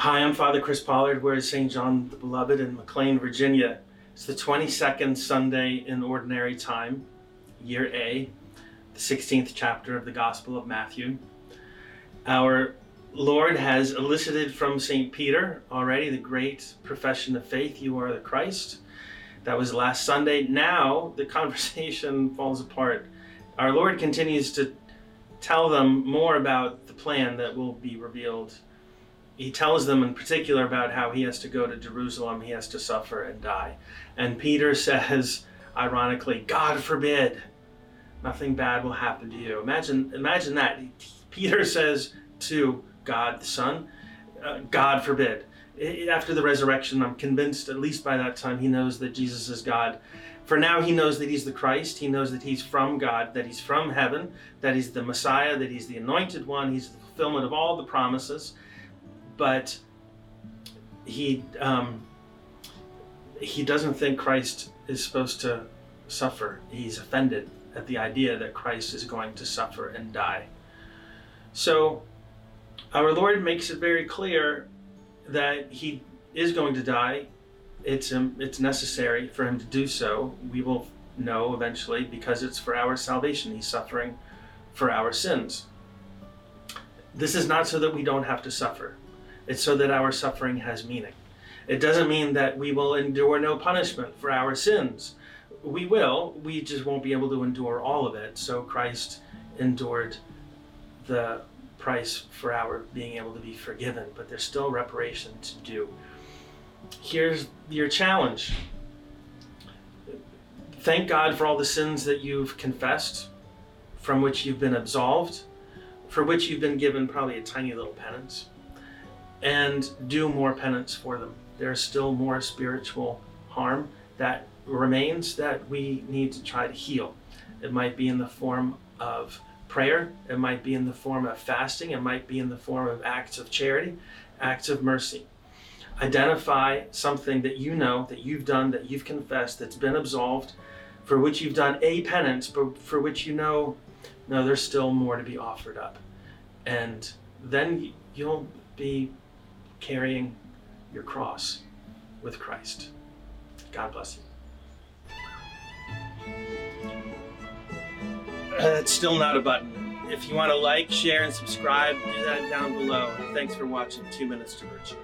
Hi, I'm Father Chris Pollard. We're at St. John the Beloved in McLean, Virginia. It's the 22nd Sunday in Ordinary Time, Year A, the 16th chapter of the Gospel of Matthew. Our Lord has elicited from St. Peter already the great profession of faith, "You are the Christ." That was last Sunday. Now the conversation falls apart. Our Lord continues to tell them more about the plan that will be revealed. He tells them in particular about how he has to go to Jerusalem, he has to suffer and die. And Peter says, ironically, "God forbid, nothing bad will happen to you." Imagine that. Peter says to God the Son, "God forbid." After the resurrection, I'm convinced, at least by that time, he knows that Jesus is God. For now, he knows that he's the Christ. He knows that he's from God, that he's from heaven, that he's the Messiah, that he's the Anointed One. He's the fulfillment of all the promises. But he doesn't think Christ is supposed to suffer. He's offended at the idea that Christ is going to suffer and die. So our Lord makes it very clear that he is going to die. It's necessary for him to do so. We will know eventually because it's for our salvation. He's suffering for our sins. This is not so that we don't have to suffer. It's so that our suffering has meaning. It doesn't mean that we will endure no punishment for our sins. We will, we just won't be able to endure all of it. So Christ endured the price for our being able to be forgiven, but there's still reparation to do. Here's your challenge. Thank God for all the sins that you've confessed, from which you've been absolved, for which you've been given probably a tiny little penance. And do more penance for them. There's still more spiritual harm that remains that we need to try to heal. It might be in the form of prayer. It might be in the form of fasting. It might be in the form of acts of charity, acts of mercy. Identify something that you know, that you've done, that you've confessed, that's been absolved, for which you've done a penance, but for which you know, no, there's still more to be offered up. And then you'll be carrying your cross with Christ. God bless you. That's still not a button. If you want to like, share, and subscribe, do that down below. Thanks for watching 2 Minutes to Virtue.